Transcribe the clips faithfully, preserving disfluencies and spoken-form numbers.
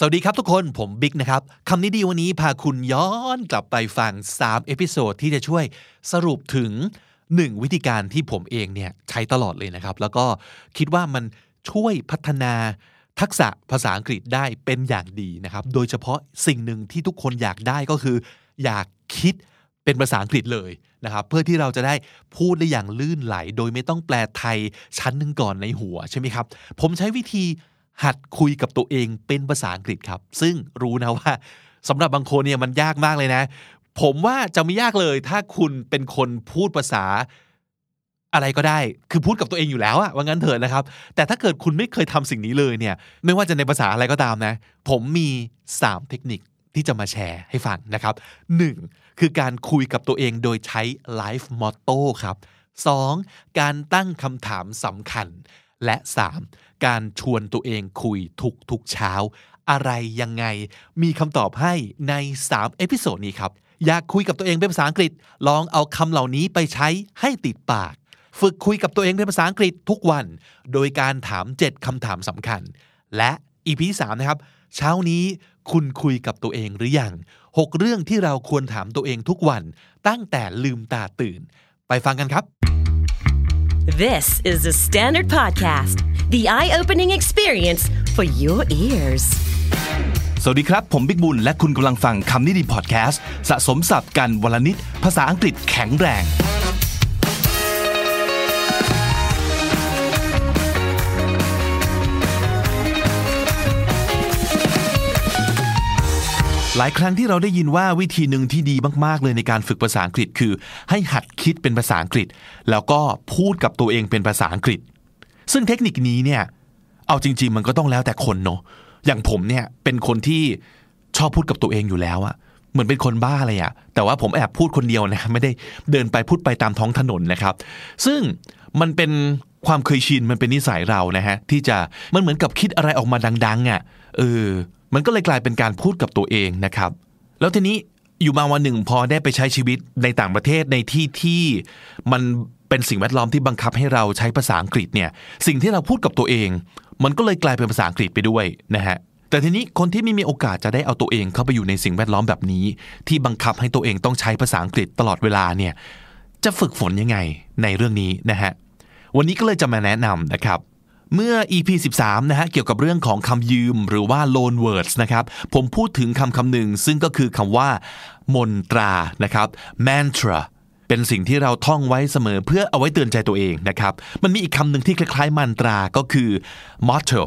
สวัสดีครับทุกคนผมบิ๊กนะครับคำนี้ดีวันนี้พาคุณย้อนกลับไปฟังสามเอพิโซดที่จะช่วยสรุปถึงหนึ่งวิธีการที่ผมเองเนี่ยใช้ตลอดเลยนะครับแล้วก็คิดว่ามันช่วยพัฒนาทักษะภาษาอังกฤษได้เป็นอย่างดีนะครับโดยเฉพาะสิ่งหนึ่งที่ทุกคนอยากได้ก็คืออยากคิดเป็นภาษาอังกฤษเลยนะครับเพื่อที่เราจะได้พูดได้อย่างลื่นไหลโดยไม่ต้องแปลไทยชั้นหนึ่งก่อนในหัวใช่ไหมครับผมใช้วิธีหัดคุยกับตัวเองเป็นภาษาอังกฤษครับซึ่งรู้นะว่าสำหรับบางคนเนี่ยมันยากมากเลยนะผมว่าจะไม่ยากเลยถ้าคุณเป็นคนพูดภาษาอะไรก็ได้คือพูดกับตัวเองอยู่แล้วอะว่างั้นเถิดนะครับแต่ถ้าเกิดคุณไม่เคยทำสิ่งนี้เลยเนี่ยไม่ว่าจะในภาษาอะไรก็ตามนะผมมีสามเทคนิคที่จะมาแชร์ให้ฟังนะครับหนึ่งคือการคุยกับตัวเองโดยใช้ Life Motto ครับสองการตั้งคำถามสำคัญและสามการชวนตัวเองคุยทุกๆเช้าอะไรยังไงมีคำตอบให้ในสามเอพิโซดนี้ครับอยากคุยกับตัวเองเป็นภาษาอังกฤษลองเอาคำเหล่านี้ไปใช้ให้ติดปากฝึกคุยกับตัวเองเป็นภาษาอังกฤษทุกวันโดยการถามเจ็ดคำถามสำคัญและ อี พี ที่สามนะครับเช้านี้คุณคุยกับตัวเองหรือยังหกเรื่องที่เราควรถามตัวเองทุกวันตั้งแต่ลืมตาตื่นไปฟังกันครับThis is the Standard Podcast, the eye-opening experience for your ears. สวัสดีครับผมบิ๊กบุญและคุณกำลังฟังคำนี้ดีพอดแคสต์สะสมศัพท์กันวลนิดภาษาอังกฤษแข็งแรงหลายครั้งที่เราได้ยินว่าวิธีหนึ่งที่ดีมากๆเลยในการฝึกภาษาอังกฤษคือให้หัดคิดเป็นภาษาอังกฤษแล้วก็พูดกับตัวเองเป็นภาษาอังกฤษซึ่งเทคนิคนี้เนี่ยเอาจริงๆมันก็ต้องแล้วแต่คนเนาะอย่างผมเนี่ยเป็นคนที่ชอบพูดกับตัวเองอยู่แล้วอะเหมือนเป็นคนบ้าอะไรอะแต่ว่าผมแอบพูดคนเดียวนะไม่ได้เดินไปพูดไปตามท้องถนนนะครับซึ่งมันเป็นความเคยชินมันเป็นนิสัยเรานะฮะที่จะมันเหมือนกับคิดอะไรออกมาดังๆอะเออมันก็เลยกลายเป็นการพูดกับตัวเองนะครับแล้วทีนี้อยู่มาวันหนึ่งพอได้ไปใช้ชีวิตในต่างประเทศในที่ที่มันเป็นสิ่งแวดล้อมที่บังคับให้เราใช้ภาษาอังกฤษเนี่ยสิ่งที่เราพูดกับตัวเองมันก็เลยกลายเป็นภาษาอังกฤษไปด้วยนะฮะแต่ทีนี้คนที่ไม่มีโอกาสจะได้เอาตัวเองเข้าไปอยู่ในสิ่งแวดล้อมแบบนี้ที่บังคับให้ตัวเองต้องใช้ภาษาอังกฤษตลอดเวลาเนี่ยจะฝึกฝนยังไงในเรื่องนี้นะฮะวันนี้ก็เลยจะมาแนะนำนะครับเมื่อ อี พี สิบสามนะฮะเกี่ยวกับเรื่องของคำยืมหรือว่า loan words นะครับผมพูดถึงคำคำหนึ่งซึ่งก็คือคำว่ามนตรานะครับ mantra เป็นสิ่งที่เราท่องไว้เสมอเพื่อเอาไว้เตือนใจตัวเองนะครับมันมีอีกคำหนึ่งที่คล้ายๆมันตราก็คือ motto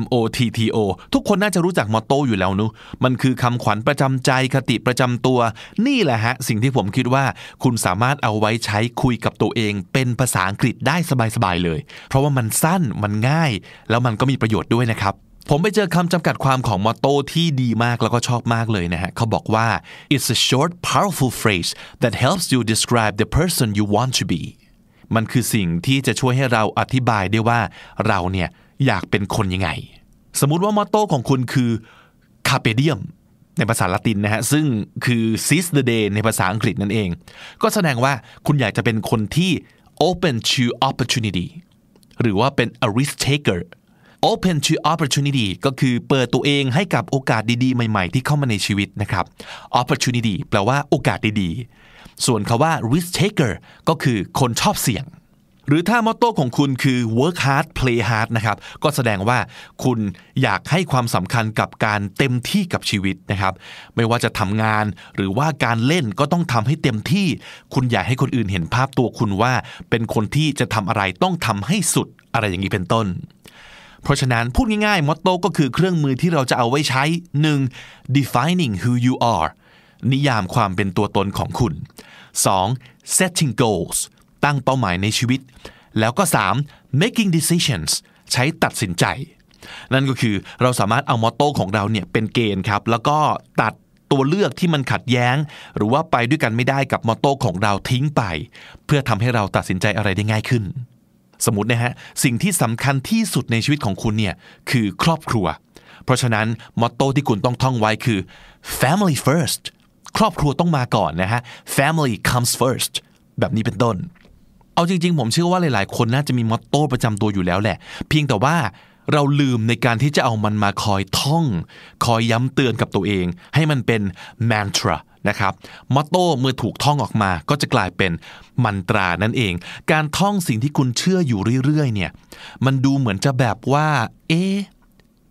m o t t o ทุกคนน่าจะรู้จัก motto อยู่แล้วนุมันคือคำขวัญประจำใจคติประจำตัวนี่แหละฮะสิ่งที่ผมคิดว่าคุณสามารถเอาไว้ใช้คุยกับตัวเองเป็นภาษาอังกฤษได้สบายๆเลยเพราะว่ามันสั้นมันง่ายแล้วมันก็มีประโยชน์ด้วยนะครับผมไปเจอคำจำกัดความของ motto ที่ดีมากแล้วก็ชอบมากเลยนะฮะเขาบอกว่า it's a short powerful phrase that helps you describe the person you want to be มันคือสิ่งที่จะช่วยให้เราอธิบายได้ว่าเราเนี่ยอยากเป็นคนยังไงสมมุติว่ามอตโต้ของคุณคือ Carpe Diem ในภาษาละตินนะฮะซึ่งคือ Seize the Day ในภาษาอังกฤษนั่นเองก็แสดงว่าคุณอยากจะเป็นคนที่ Open to Opportunity หรือว่าเป็น A Risk Taker Open to Opportunity ก็คือเปิดตัวเองให้กับโอกาสดีๆใหม่ๆที่เข้ามาในชีวิตนะครับ Opportunity แปลว่าโอกาสดีๆส่วนคำว่า Risk Taker ก็คือคนชอบเสี่ยงหรือถ้ามอตโต้ของคุณคือ work hard play hard นะครับก็แสดงว่าคุณอยากให้ความสำคัญกับการเต็มที่กับชีวิตนะครับไม่ว่าจะทำงานหรือว่าการเล่นก็ต้องทำให้เต็มที่คุณอยากให้คนอื่นเห็นภาพตัวคุณว่าเป็นคนที่จะทำอะไรต้องทำให้สุดอะไรอย่างนี้เป็นต้นเพราะฉะนั้นพูดง่ายๆมอตโต้ก็คือเครื่องมือที่เราจะเอาไว้ใช้ หนึ่ง defining who you are นิยามความเป็นตัวตนของคุณ สอง setting goalsตั้งเป้าหมายในชีวิตแล้วก็สาม making decisions ใช้ตัดสินใจนั่นก็คือเราสามารถเอามอตโต้ของเราเนี่ยเป็นเกณฑ์ครับแล้วก็ตัดตัวเลือกที่มันขัดแย้งหรือว่าไปด้วยกันไม่ได้กับมอตโต้ของเราทิ้งไปเพื่อทำให้เราตัดสินใจอะไรได้ง่ายขึ้นสมมุตินะฮะสิ่งที่สำคัญที่สุดในชีวิตของคุณเนี่ยคือครอบครัวเพราะฉะนั้นมอตโต้ที่คุณต้องท่องไว้คือ family first ครอบครัวต้องมาก่อนนะฮะ family comes first แบบนี้เป็นต้นเอาจริงๆผมเชื่อว่าหลายๆคนน่าจะมีมอตโต้ประจำตัวอยู่แล้วแหละเพียงแต่ว่า เราลืมในการที่จะเอามันมาคอยท่องคอยย้ำเตือนกับตัวเองให้มันเป็น mantra นะครับมอตโต้เมื่อถูกท่องออกมาก็จะกลายเป็นมนตรานั่นเองการท่องสิ่งที่คุณเชื่ออยู่เรื่อยๆเนี่ยมันดูเหมือนจะแบบว่าเอ๊ะ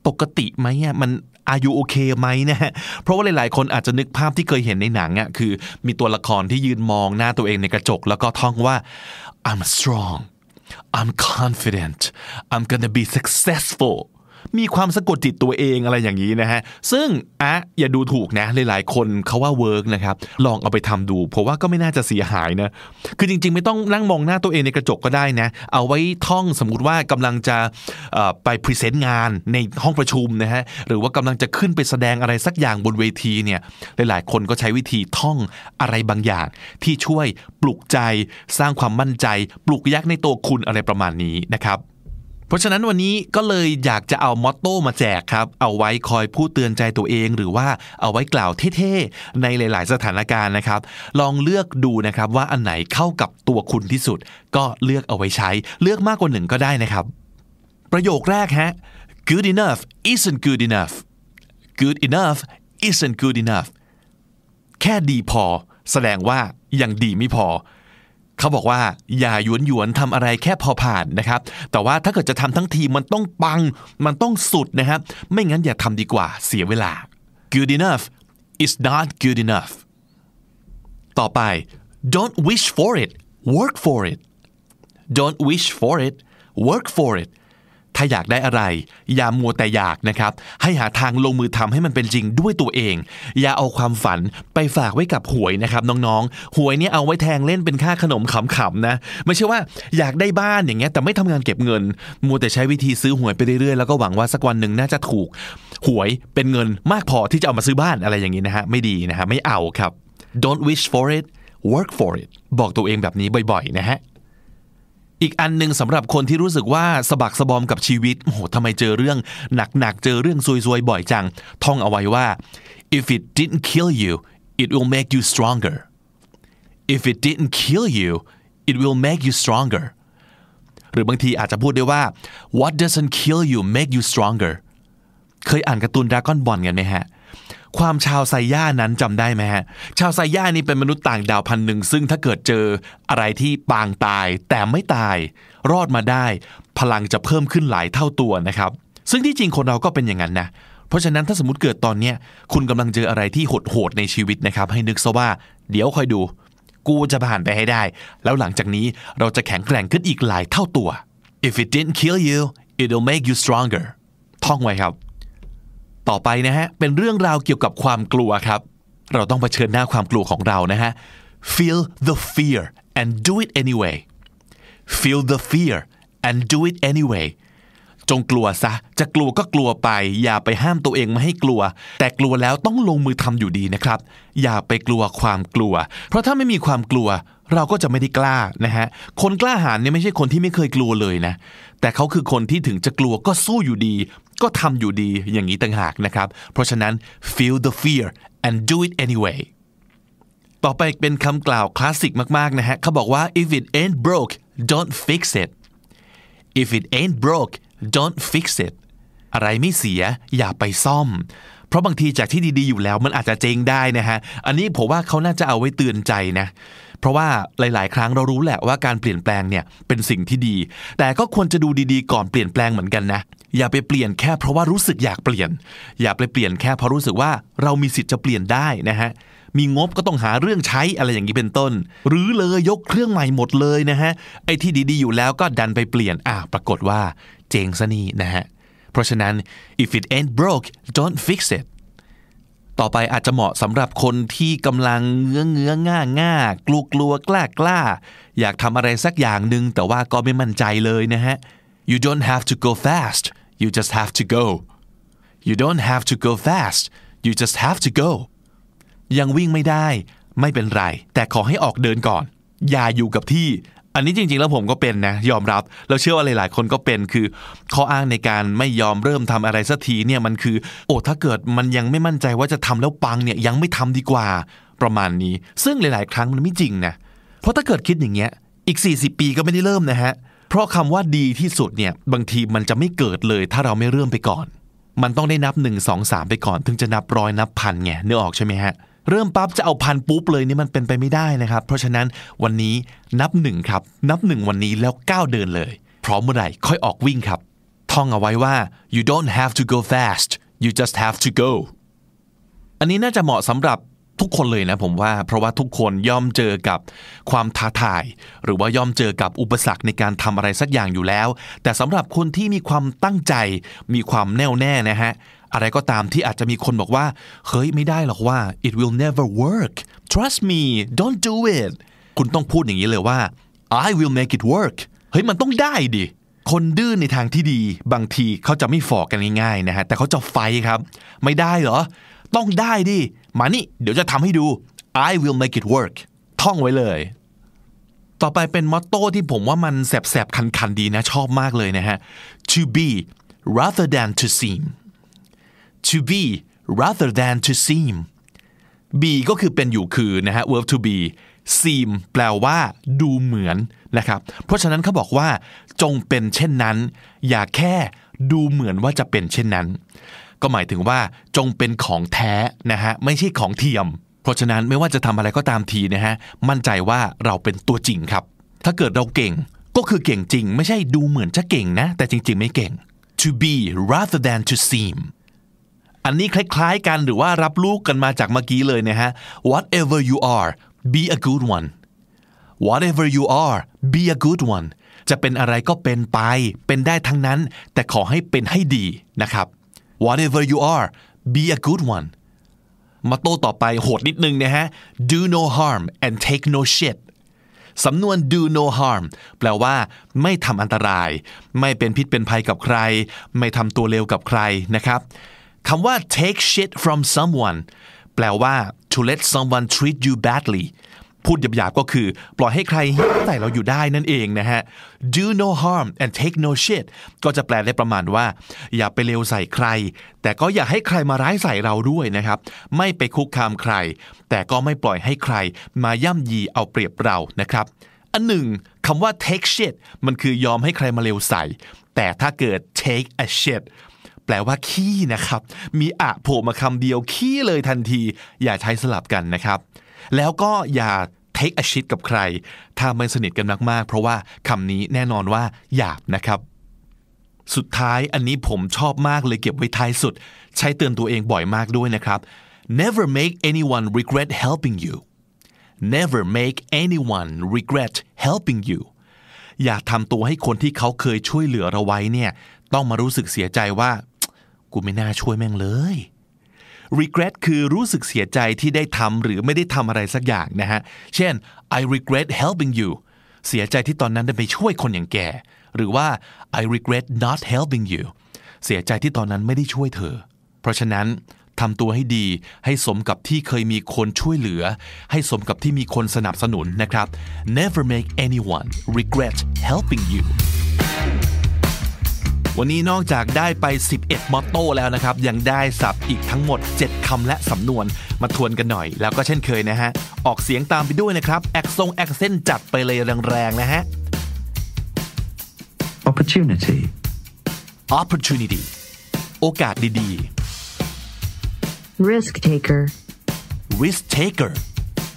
ปกติไหมอ่ะมันAre you okay ไหมนะเพราะว่าหลายๆคนอาจจะนึกภาพที่เคยเห็นในหนังอ่ะคือมีตัวละครที่ยืนมองหน้าตัวเองในกระจกแล้วก็ท่องว่า I'm strong I'm confident I'm gonna be successful มีความสะกดจิตตัวเองอะไรอย่างนี้นะฮะซึ่งอ่ะอย่าดูถูกนะหลายๆคนเขาว่าเวิร์กนะครับลองเอาไปทำดูเพราะว่าก็ไม่น่าจะเสียหายนะคือจริงๆไม่ต้องนั่งมองหน้าตัวเองในกระจกก็ได้นะเอาไว้ท่องสมมุติว่ากำลังจะไปพรีเซนต์งานในห้องประชุมนะฮะหรือว่ากำลังจะขึ้นไปแสดงอะไรสักอย่างบนเวทีเนี่ยหลายๆคนก็ใช้วิธีท่องอะไรบางอย่างที่ช่วยปลุกใจสร้างความมั่นใจปลุกยักษ์ในตัวคุณอะไรประมาณนี้นะครับเพราะฉะนั้นวันนี้ก็เลยอยากจะเอามอตโต้มาแจกครับเอาไว้คอยพูดเตือนใจตัวเองหรือว่าเอาไว้กล่าวเท่ๆในหลายๆสถานการณ์นะครับลองเลือกดูนะครับว่าอันไหนเข้ากับตัวคุณที่สุดก็เลือกเอาไว้ใช้เลือกมากกว่าหนึ่งก็ได้นะครับประโยคแรกฮะ good enough isn't good enough good enough isn't good enough แค่ดีพอแสดงว่ายังดีไม่พอเขาบอกว่าอย่าหยวนหยวนทำอะไรแค่พอผ่านนะครับแต่ว่าถ้าเกิดจะทำทั้งทีมันต้องปังมันต้องสุดนะครับไม่งั้นอย่าทำดีกว่าเสียเวลา good enough is not good enough ต่อไป don't wish for it work for it don't wish for it work for it ถ้าอยากได้อะไรอย่ามัวแต่อยากนะครับให้หาทางลงมือทำให้มันเป็นจริงด้วยตัวเองอย่าเอาความฝันไปฝากไว้กับหวยนะครับน้องๆหวยเนี่ยเอาไว้แทงเล่นเป็นค่าขนมขำๆนะไม่ใช่ว่าอยากได้บ้านอย่างเงี้ยแต่ไม่ทำงานเก็บเงินมัวแต่ใช้วิธีซื้อหวยไปเรื่อยๆแล้วก็หวังว่าสักวันหนึ่งน่าจะถูกหวยเป็นเงินมากพอที่จะเอามาซื้อบ้านอะไรอย่างงี้นะฮะไม่ดีนะฮะไม่เอาครับ don't wish for it work for it บอกตัวเองแบบนี้บ่อยๆนะฮะอีกอันนึงสำหรับคนที่รู้สึกว่าสะบักสะบอมกับชีวิตโอ้โหทำไมเจอเรื่องหนักๆเจอเรื่องซวยๆบ่อยจังท่องเอาไว้ว่า if it didn't kill you it will make you stronger if it didn't kill you it will make you stronger หรือบางทีอาจจะพูดได้ว่า what doesn't kill you make you stronger เคยอ่านการ์ตูนดราก้อนบอลกันไหมฮะความชาวไซย่านั้นจำได้ไหมฮะชาวไซย่านี่เป็นมนุษย์ต่างดาวพันหนึ่งซึ่งถ้าเกิดเจออะไรที่ปางตายแต่ไม่ตายรอดมาได้พลังจะเพิ่มขึ้นหลายเท่าตัวนะครับซึ่งที่จริงคนเราก็เป็นอย่างนั้นนะเพราะฉะนั้นถ้าสมมติเกิดตอนเนี้ยคุณกำลังเจออะไรที่โหดๆในชีวิตนะครับให้นึกซะว่าเดี๋ยวคอยดูกูจะผ่านไปให้ได้แล้วหลังจากนี้เราจะแข็งแกร่งขึ้นอีกหลายเท่าตัว if it didn't kill you it'll make you stronger ท่องไว้ครับต่อไปนะฮะเป็นเรื่องราวเกี่ยวกับความกลัวครับเราต้องเผชิญหน้าความกลัวของเรานะฮะ feel the fear and do it anyway feel the fear and do it anyway จงกลัวซะจะกลัวก็กลัวไปอย่าไปห้ามตัวเองไม่ให้กลัวแต่กลัวแล้วต้องลงมือทำอยู่ดีนะครับอย่าไปกลัวความกลัวเพราะถ้าไม่มีความกลัวเราก็จะไม่ได้กล้านะฮะคนกล้าหาญเนี่ยไม่ใช่คนที่ไม่เคยกลัวเลยนะแต่เขาคือคนที่ถึงจะกลัวก็สู้อยู่ดีก็ทำอยู่ดีอย่างนี้ต่างหากนะครับเพราะฉะนั้น feel the fear and do it anyway ต่อไปเป็นคำกล่าวคลาสสิกมากๆนะฮะเขาบอกว่า if it ain't broke don't fix it if it ain't broke don't fix it อะไรไม่เสียอย่าไปซ่อมเพราะบางทีจากที่ดีๆอยู่แล้วมันอาจจะเจ๊งได้นะฮะอันนี้ผมว่าเขาน่าจะเอาไว้เตือนใจนะเพราะว่าหลายๆครั้งเรารู้แหละว่าการเปลี่ยนแปลงเนี่ยเป็นสิ่งที่ดีแต่ก็ควรจะดูดีๆก่อนเปลี่ยนแปลงเหมือนกันนะอย่าไปเปลี่ยนแค่เพราะว่ารู้สึกอยากเปลี่ยนอย่าไปเปลี่ยนแค่เพราะรู้สึกว่าเรามีสิทธิ์จะเปลี่ยนได้นะฮะมีงบก็ต้องหาเรื่องใช้อะไรอย่างนี้เป็นต้นหรือเลยยกเครื่องใหม่หมดเลยนะฮะไอ้ที่ดีๆอยู่แล้วก็ดันไปเปลี่ยนอ่ะปรากฏว่าเจ๊งซะนี่นะฮะเพราะฉะนั้น if it ain't broke don't fix itต่อไปอาจจะเหมาะสำหรับคนที่กำลังเงื้อเงื้อง่าง่ากลัวกลัวกล้ากล้าอยากทำอะไรสักอย่างหนึ่งแต่ว่าก็ไม่มั่นใจเลยนะฮะ you don't have to go fast you just have to go you don't have to go fast you just have to go ยังวิ่งไม่ได้ไม่เป็นไรแต่ขอให้ออกเดินก่อนอย่าอยู่กับที่อันนี้จริงๆแล้วผมก็เป็นนะยอมรับแล้วเชื่อว่าหลายๆคนก็เป็นคือข้ออ้างในการไม่ยอมเริ่มทำอะไรสักทีเนี่ยมันคือโอ้ถ้าเกิดมันยังไม่มั่นใจว่าจะทำแล้วปังเนี่ยยังไม่ทำดีกว่าประมาณนี้ซึ่งหลายๆครั้งมันไม่จริงนะเพราะถ้าเกิดคิดอย่างเงี้ยอีกสี่สิบปีก็ไม่ได้เริ่มนะฮะ เพราะคำว่าดีที่สุดเนี่ยบางทีมันจะไม่เกิดเลยถ้าเราไม่เริ่มไปก่อนมันต้องได้นับหนึ่ง สอง สามไปก่อนถึงจะนับร้อยนับพันไงนึกออกใช่ไหมฮะเริ่มปั๊บจะเอาพันปุ๊บเลยนี่มันเป็นไปไม่ได้นะครับเพราะฉะนั้นวันนี้นับหนึ่งครับนับหนึ่งวันนี้แล้วก้าวเดินเลยพร้อมเมื่อไหร่ค่อยออกวิ่งครับท่องเอาไว้ว่า you don't have to go fast you just have to go อันนี้น่าจะเหมาะสำหรับทุกคนเลยนะผมว่าเพราะว่าทุกคนย่อมเจอกับความท้าทายหรือว่าย่อมเจอกับอุปสรรคในการทำอะไรสักอย่างอยู่แล้วแต่สำหรับคนที่มีความตั้งใจมีความแน่วแน่นะฮะอะไรก็ตามที่อาจจะมีคนบอกว่าเฮ้ยไม่ได้หรอกว่า it will never work trust me don't do it คุณต้องพูดอย่างนี้เลยว่า I will make it work เฮ้ยมันต้องได้ดิคนดื้อในทางที่ดีบางทีเขาจะไม่ฝ่อกันง่ายๆนะฮะแต่เขาจะไฟครับไม่ได้เหรอต้องได้ดิมานี่เดี๋ยวจะทำให้ดู I will make it work ท่องไว้เลยต่อไปเป็นมอตโต้ที่ผมว่ามันแสบๆคันๆดีนะชอบมากเลยนะฮะ to be rather than to seem to be rather than to seem be ก็คือเป็นอยู่คือนะฮะ verb to be seem แปลว่าดูเหมือนนะครับเพราะฉะนั้นเขาบอกว่าจงเป็นเช่นนั้นอย่าแค่ดูเหมือนว่าจะเป็นเช่นนั้นก็หมายถึงว่าจงเป็นของแท้นะฮะไม่ใช่ของเทียมเพราะฉะนั้นไม่ว่าจะทำอะไรก็ตามทีนะฮะมั่นใจว่าเราเป็นตัวจริงครับถ้าเกิดเราเก่งก็คือเก่งจริงไม่ใช่ดูเหมือนจะเก่งนะแต่จริงๆไม่เก่ง to be rather than to seem อันนี้คล้ายๆกันหรือว่ารับลูกกันมาจากเมื่อกี้เลยนะฮะ whatever you are be a good one whatever you are be a good one จะเป็นอะไรก็เป็นไปเป็นได้ทั้งนั้นแต่ขอให้เป็นให้ดีนะครับWhatever you are, be a good one. มาโต้ต่อไปโหดนิดนึงนะฮะ Do no harm and take no shit. สำนวน do no harm แปลว่าไม่ทำอันตรายไม่เป็นพิษเป็นภัยกับใครไม่ทำตัวเลวกับใครนะครับคำว่า take shit from someone แปลว่า to let someone treat you badly พูดหยาบๆก็คือปล่อยให้ใครใส่เราอยู่ได้นั่นเองนะฮะ Do no harm and take no shit ก็จะแปลได้ประมาณว่าอย่าไปเลวใส่ใครแต่ก็อย่าให้ใครมาร้ายใส่เราด้วยนะครับไม่ไปคุกคามใครแต่ก็ไม่ปล่อยให้ใครมาย่ำยีเอาเปรียบเรานะครับอันหนึ่งคำว่า take shit มันคือยอมให้ใครมาเลวใส่แต่ถ้าเกิด take a shit แปลว่าขี้นะครับมีอะโผล่มาคำเดียวขี้เลยทันทีอย่าใช้สลับกันนะครับแล้วก็อย่า take a shit กับใครถ้าไม่สนิทกันมากๆเพราะว่าคำนี้แน่นอนว่าหยาบนะครับสุดท้ายอันนี้ผมชอบมากเลยเก็บไว้ท้ายสุดใช้เตือนตัวเองบ่อยมากด้วยนะครับ never make anyone regret helping you never make anyone regret helping you อย่าทำตัวให้คนที่เขาเคยช่วยเหลือเราไว้เนี่ยต้องมารู้สึกเสียใจว่ากูไม่น่าช่วยแม่งเลยregret คือรู้สึกเสียใจที่ได้ทำหรือไม่ได้ทำอะไรสักอย่างนะฮะเช่น I regret helping you เสียใจที่ตอนนั้นได้ไปช่วยคนอย่างแกหรือว่า I regret not helping you เสียใจที่ตอนนั้นไม่ได้ช่วยเธอเพราะฉะนั้นทำตัวให้ดีให้สมกับที่เคยมีคนช่วยเหลือให้สมกับที่มีคนสนับสนุนนะครับ Never make anyone regret helping youวันนี้นอกจากได้ไปสิบเอ็ดมอตโต้แล้วนะครับยังได้ศัพท์อีกทั้งหมดเจ็ดคำและสำนวนมาทวนกันหน่อยแล้วก็เช่นเคยนะฮะออกเสียงตามไปด้วยนะครับแอคซงแอคเซนต์จัดไปเลยแรงๆนะฮะ opportunity opportunity โอกาสดีๆ risk taker risk taker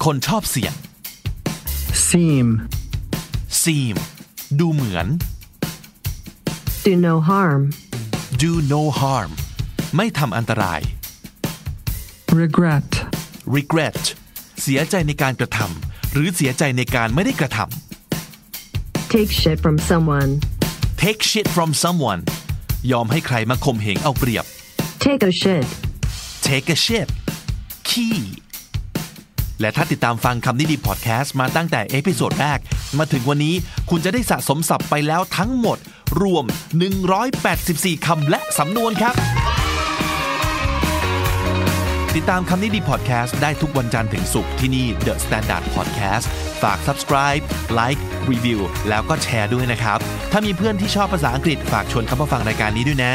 คนชอบเสี่ยง seem seem ดูเหมือนDo no harm. Do no harm. ไม่ทำอันตราย Regret. Regret. เสียใจในการกระทำหรือเสียใจในการไม่ได้กระทำ Take shit from someone. Take shit from someone. ยอมให้ใครมาข่มเหงเอาเปรียบ Take a shit. Take a shit. ขี้และถ้าติดตามฟังคำนี้ดีพอดแคสต์มาตั้งแต่เอพิโซดแรกมาถึงวันนี้คุณจะได้สะสมศัพท์ไปแล้วทั้งหมดรวมหนึ่งร้อยแปดสิบสี่คำและสำนวนครับติดตามคำนี้ดีพอดแคสต์ได้ทุกวันจันทร์ถึงศุกร์ที่นี่ The Standard Podcast ฝาก Subscribe Like Review แล้วก็แชร์ด้วยนะครับถ้ามีเพื่อนที่ชอบภาษาอังกฤษฝากชวนเข้ามาฟังรายการนี้ด้วยนะ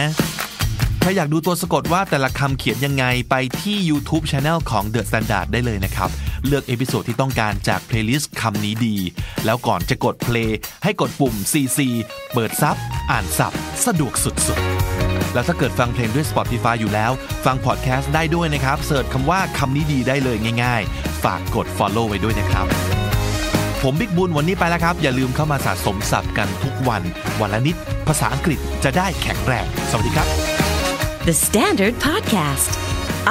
ถ้าอยากดูตัวสะกดว่าแต่ละคำเขียนยังไงไปที่ YouTube Channel ของ The Standard ได้เลยนะครับ เลือกเอพิโซดที่ต้องการจากเพลย์ลิสต์คำนี้ดีแล้วก่อนจะกดเพลย์ให้กดปุ่ม ซี ซี เปิดซับอ่านซับสะดวกสุดๆแล้วถ้าเกิดฟังเพลงด้วย Spotify อยู่แล้วฟังพอดแคสต์ได้ด้วยนะครับเสิร์ชคำว่าคำนี้ดีได้เลยง่ายๆฝากกด follow ไว้ด้วยนะครับผมบิ๊กบุญวันนี้ไปแล้วครับอย่าลืมเข้ามาสะสมศัพท์กันทุกวันวันละนิดภาษาอังกฤษจะได้แข็งแรงสวัสดีครับ The Standard Podcast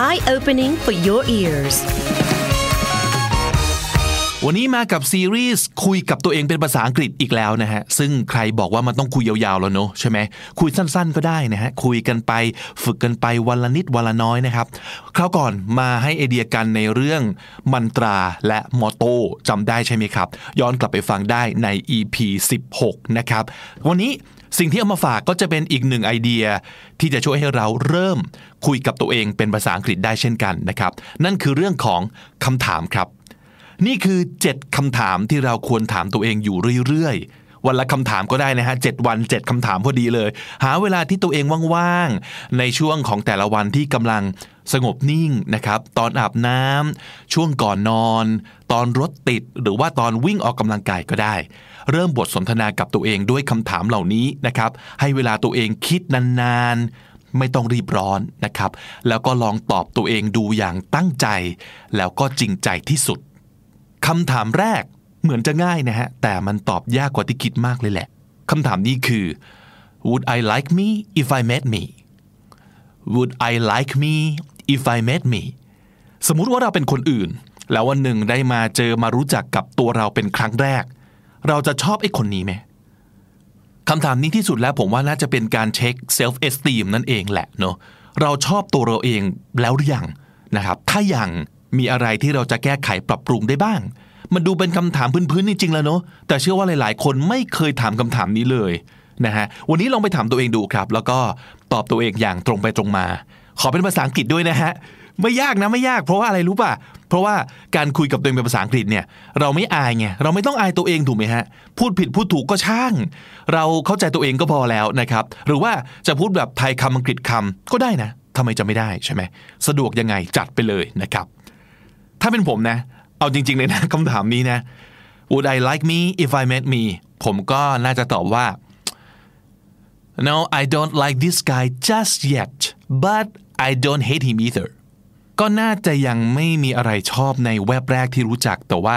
Eye-opening for your ears วันนี้มากับซีรีส์คุยกับตัวเองเป็นภาษาอังกฤษอีกแล้วนะฮะซึ่งใครบอกว่ามันต้องคุยยาวๆแล้วเนอะใช่ไหมคุยสั้นๆก็ได้นะฮะคุยกันไปฝึกกันไปวันละนิดวันละน้อยนะครับคราวก่อนมาให้ไอเดียกันในเรื่องมัตราและมอโต้จำได้ใช่ไหมครับย้อนกลับไปฟังได้ใน อี พี สิบหกนะครับวันนี้สิ่งที่เอามาฝากก็จะเป็นอีกหนึ่งไอเดียที่จะช่วยให้เราเริ่มคุยกับตัวเองเป็นภาษาอังกฤษได้เช่นกันนะครับนั่นคือเรื่องของคำถามครับนี่คือเจ็ดคำถามที่เราควรถามตัวเองอยู่เรื่อยๆวันละคำถามก็ได้นะฮะเจ็ดวันเจ็ดคำถามพอดีเลยหาเวลาที่ตัวเองว่างๆในช่วงของแต่ละวันที่กำลังสงบนิ่งนะครับตอนอาบน้ำช่วงก่อนนอนตอนรถติดหรือว่าตอนวิ่งออกกำลังกายก็ได้เริ่มบทสนทนากับตัวเองด้วยคำถามเหล่านี้นะครับให้เวลาตัวเองคิดนานๆไม่ต้องรีบร้อนนะครับแล้วก็ลองตอบตัวเองดูอย่างตั้งใจแล้วก็จริงใจที่สุดคำถามแรกเหมือนจะง่ายนะฮะแต่มันตอบยากกว่าที่คิดมากเลยแหละคำถามนี้คือ Would I like me if I met me Would I like me if I met me สมมุติว่าเราเป็นคนอื่นแล้ววันหนึ่งได้มาเจอมารู้จักกับตัวเราเป็นครั้งแรกเราจะชอบไอ้คนนี้ไหมคำถามนี้ที่สุดแล้วผมว่าน่าจะเป็นการเช็ค self esteem นั่นเองแหละเนาะเราชอบตัวเราเองแล้วหรือยังนะครับถ้ายังมีอะไรที่เราจะแก้ไขปรับปรุงได้บ้างมันดูเป็นคำถามพื้นๆจริงๆแล้วเนาะแต่เชื่อว่าหลายๆคนไม่เคยถามคำถามนี้เลยนะฮะวันนี้ลองไปถามตัวเองดูครับแล้วก็ตอบตัวเองอย่างตรงไปตรงมาขอเป็นภาษาอังกฤษด้วยนะฮะไม่ยากนะไม่ยากเพราะว่าอะไรรู้ป่ะเพราะว่าการคุยกับตัวเองเป็นภาษาอังกฤษเนี่ยเราไม่อายไงเราไม่ต้องอายตัวเองถูกไหมฮะพูดผิดพูดถูกก็ช่างเราเข้าใจตัวเองก็พอแล้วนะครับหรือว่าจะพูดแบบไทยคำอังกฤษคำก็ได้นะทำไมจะไม่ได้ใช่ไหมสะดวกยังไงจัดไปเลยนะครับถ้าเป็นผมนะเอาจริงๆเลยนะคำถามนี้นะ Would I like me if I met me ผมก็น่าจะตอบว่า No I don't like this guy just yet but I don't hate him either ก็น่าจะยังไม่มีอะไรชอบในแวบแรกที่รู้จักแต่ว่า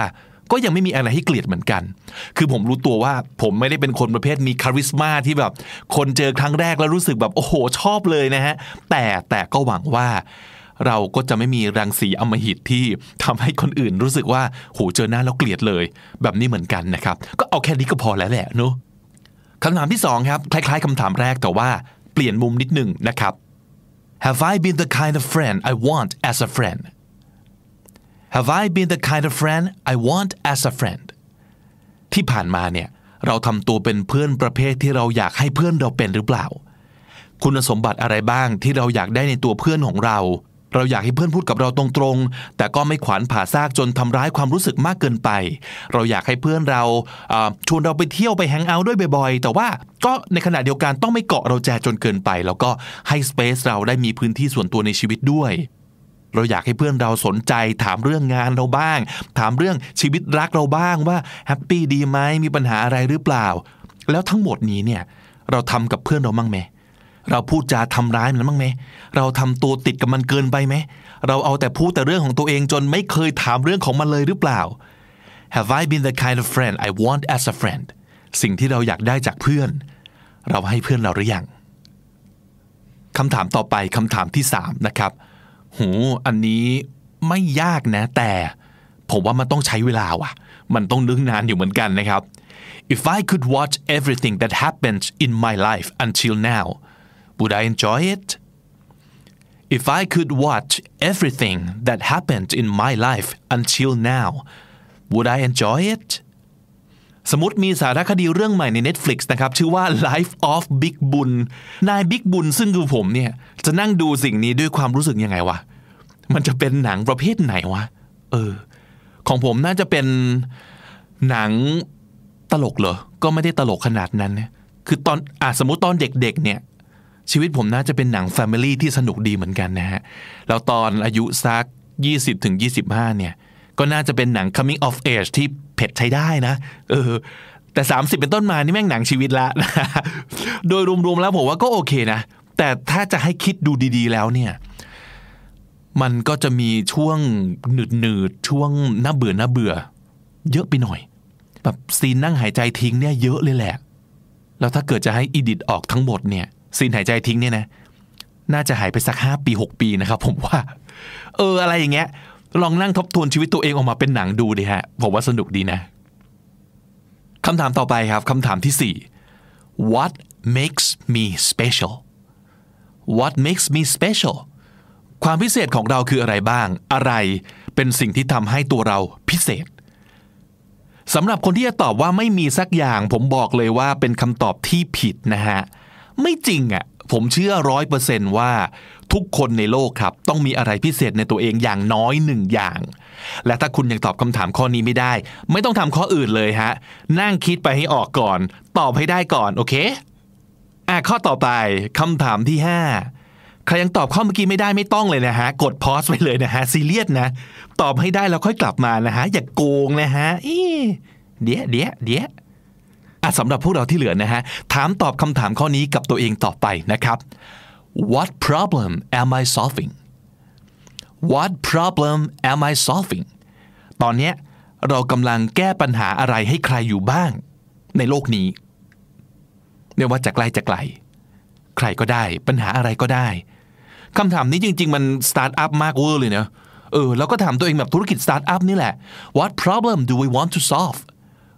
ก็ยังไม่มีอะไรให้เกลียดเหมือนกันคือผมรู้ตัวว่าผมไม่ได้เป็นคนประเภทมีคาริสม่าที่แบบคนเจอครั้งแรกแล้วรู้สึกแบบโอ้โหชอบเลยนะฮะแต่แต่ก็หวังว่าเราก็จะไม่มีรังสีอำมหิตที่ทำให้คนอื่นรู้สึกว่าโหเจอหน้าแล้วเกลียดเลยแบบนี้เหมือนกันนะครับก็เอาแค่นี้ก็พอแล้วแหละเนาะคำถามที่สองครับคล้ายๆคำถามแรกแต่ว่าเปลี่ยนมุมนิดนึงนะครับ Have I been the kind of friend I want as a friend Have I been the kind of friend I want as a friend ที่ผ่านมาเนี่ยเราทำตัวเป็นเพื่อนประเภทที่เราอยากให้เพื่อนเราเป็นหรือเปล่าคุณสมบัติอะไรบ้างที่เราอยากได้ในตัวเพื่อนของเราเราอยากให้เพื่อนพูดกับเราตรงๆแต่ก็ไม่ขวานผ่าซากจนทำร้ายความรู้สึกมากเกินไปเราอยากให้เพื่อนเราชวนเราไปเที่ยวไปแฮงเอาท์ด้วยบ่อยๆแต่ว่าก็ในขณะเดียวกันต้องไม่เกาะเราแจจนเกินไปแล้วก็ให้สเปซเราได้มีพื้นที่ส่วนตัวในชีวิตด้วยเราอยากให้เพื่อนเราสนใจถามเรื่องงานเราบ้างถามเรื่องชีวิตรักเราบ้างว่าแฮปปี้ดีไหมมีปัญหาอะไรหรือเปล่าแล้วทั้งหมดนี้เนี่ยเราทำกับเพื่อนเราบ้างไหมเราพูดจาทำร้ายมันบ้างไหมเราทำตัวติดกับมันเกินไปไหมเราเอาแต่พูดแต่เรื่องของตัวเองจนไม่เคยถามเรื่องของมันเลยหรือเปล่า Have I been the kind of friend I want as a friend สิ่งที่เราอยากได้จากเพื่อนเราให้เพื่อนเราหรือยังคำถามต่อไปคำถามที่สามนะครับหูอันนี้ไม่ยากนะแต่ผมว่ามันต้องใช้เวลาว่ะมันต้องนึกนานอยู่เหมือนกันนะครับ If I could watch everything that happens in my life until now Would I enjoy it? If I could watch everything that happened in my life until now, would I enjoy it? สมมุติมีสารคดีเรื่องใหม่ใน Netflix นะครับชื่อว่า Life of Big Bun นาย Big Bun ซึ่งคือผมเนี่ยจะนั่งดูสิ่งนี้ด้วยความรู้สึกยังไงวะมันจะเป็นหนังประเภทไหนวะเออของผมน่าจะเป็นหนังตลกเหรอก็ไม่ได้ตลกขนาดนั้นนะคือตอนอ่ะสมมุติตอนเด็กๆเนี่ยชีวิตผมน่าจะเป็นหนัง Family ที่สนุกดีเหมือนกันนะฮะแล้วตอนอายุสัก ยี่สิบถึงยี่สิบห้า เนี่ย ก็น่าจะเป็นหนัง coming of age ที่เผ็ดใช้ได้นะเออแต่สามสิบเป็นต้นมานี่แม่งหนังชีวิตละโดยรวมๆแล้วผมว่าก็โอเคนะแต่ถ้าจะให้คิดดูดีๆแล้วเนี่ยมันก็จะมีช่วงหนืดๆช่วงน่าเบื่อน่าเบื่อเยอะไปหน่อยแบบซีนนั่งหายใจทิ้งเนี่ยเยอะเลยแหละแล้วถ้าเกิดจะให้อีดิทออกทั้งหมดเนี่ยซีนหายใจทิ้งเนี่ยนะน่าจะหายไปสักห้าปีหกปีนะครับผมว่าเอออะไรอย่างเงี้ยลองนั่งทบทวนชีวิตตัวเองออกมาเป็นหนังดูดิฮะผมว่าสนุกดีนะคำถามต่อไปครับคำถามที่สี่ What makes me special What makes me special ความพิเศษของเราคืออะไรบ้างอะไรเป็นสิ่งที่ทำให้ตัวเราพิเศษสำหรับคนที่จะตอบว่าไม่มีสักอย่างผมบอกเลยว่าเป็นคำตอบที่ผิดนะฮะไม่จริงอ่ะผมเชื่อ ร้อยเปอร์เซ็นต์ ว่าทุกคนในโลกครับต้องมีอะไรพิเศษในตัวเองอย่างน้อยหนึ่งอย่างและถ้าคุณยังตอบคำถามข้อนี้ไม่ได้ไม่ต้องทำข้ออื่นเลยฮะนั่งคิดไปให้ออกก่อนตอบให้ได้ก่อนโอเคอ่ะข้อต่อไปคำถามที่ห้าใครยังตอบข้อเมื่อกี้ไม่ได้ไม่ต้องเลยนะฮะกดพอยส์ไปเลยนะฮะซีเรียสนะตอบให้ได้แล้วค่อยกลับมานะฮะอย่าโกงนะฮะเดี๋ยวเดี๋ยวเดี๋ยวอ่ะสำหรับพวกเราที่เหลือนะฮะถามตอบคำถามข้อนี้กับตัวเองต่อไปนะครับ What problem am I solving What problem am I solving ตอนนี้เรากำลังแก้ปัญหาอะไรให้ใครอยู่บ้างในโลกนี้ไม่ว่าจะใกล้จะไกลใครก็ได้ปัญหาอะไรก็ได้คำถามนี้จริงๆมันสตาร์ทอัพมากเวอร์เลยเนอะเออแล้วก็ถามตัวเองแบบธุรกิจสตาร์ทอัพนี่แหละ What problem do we want to solve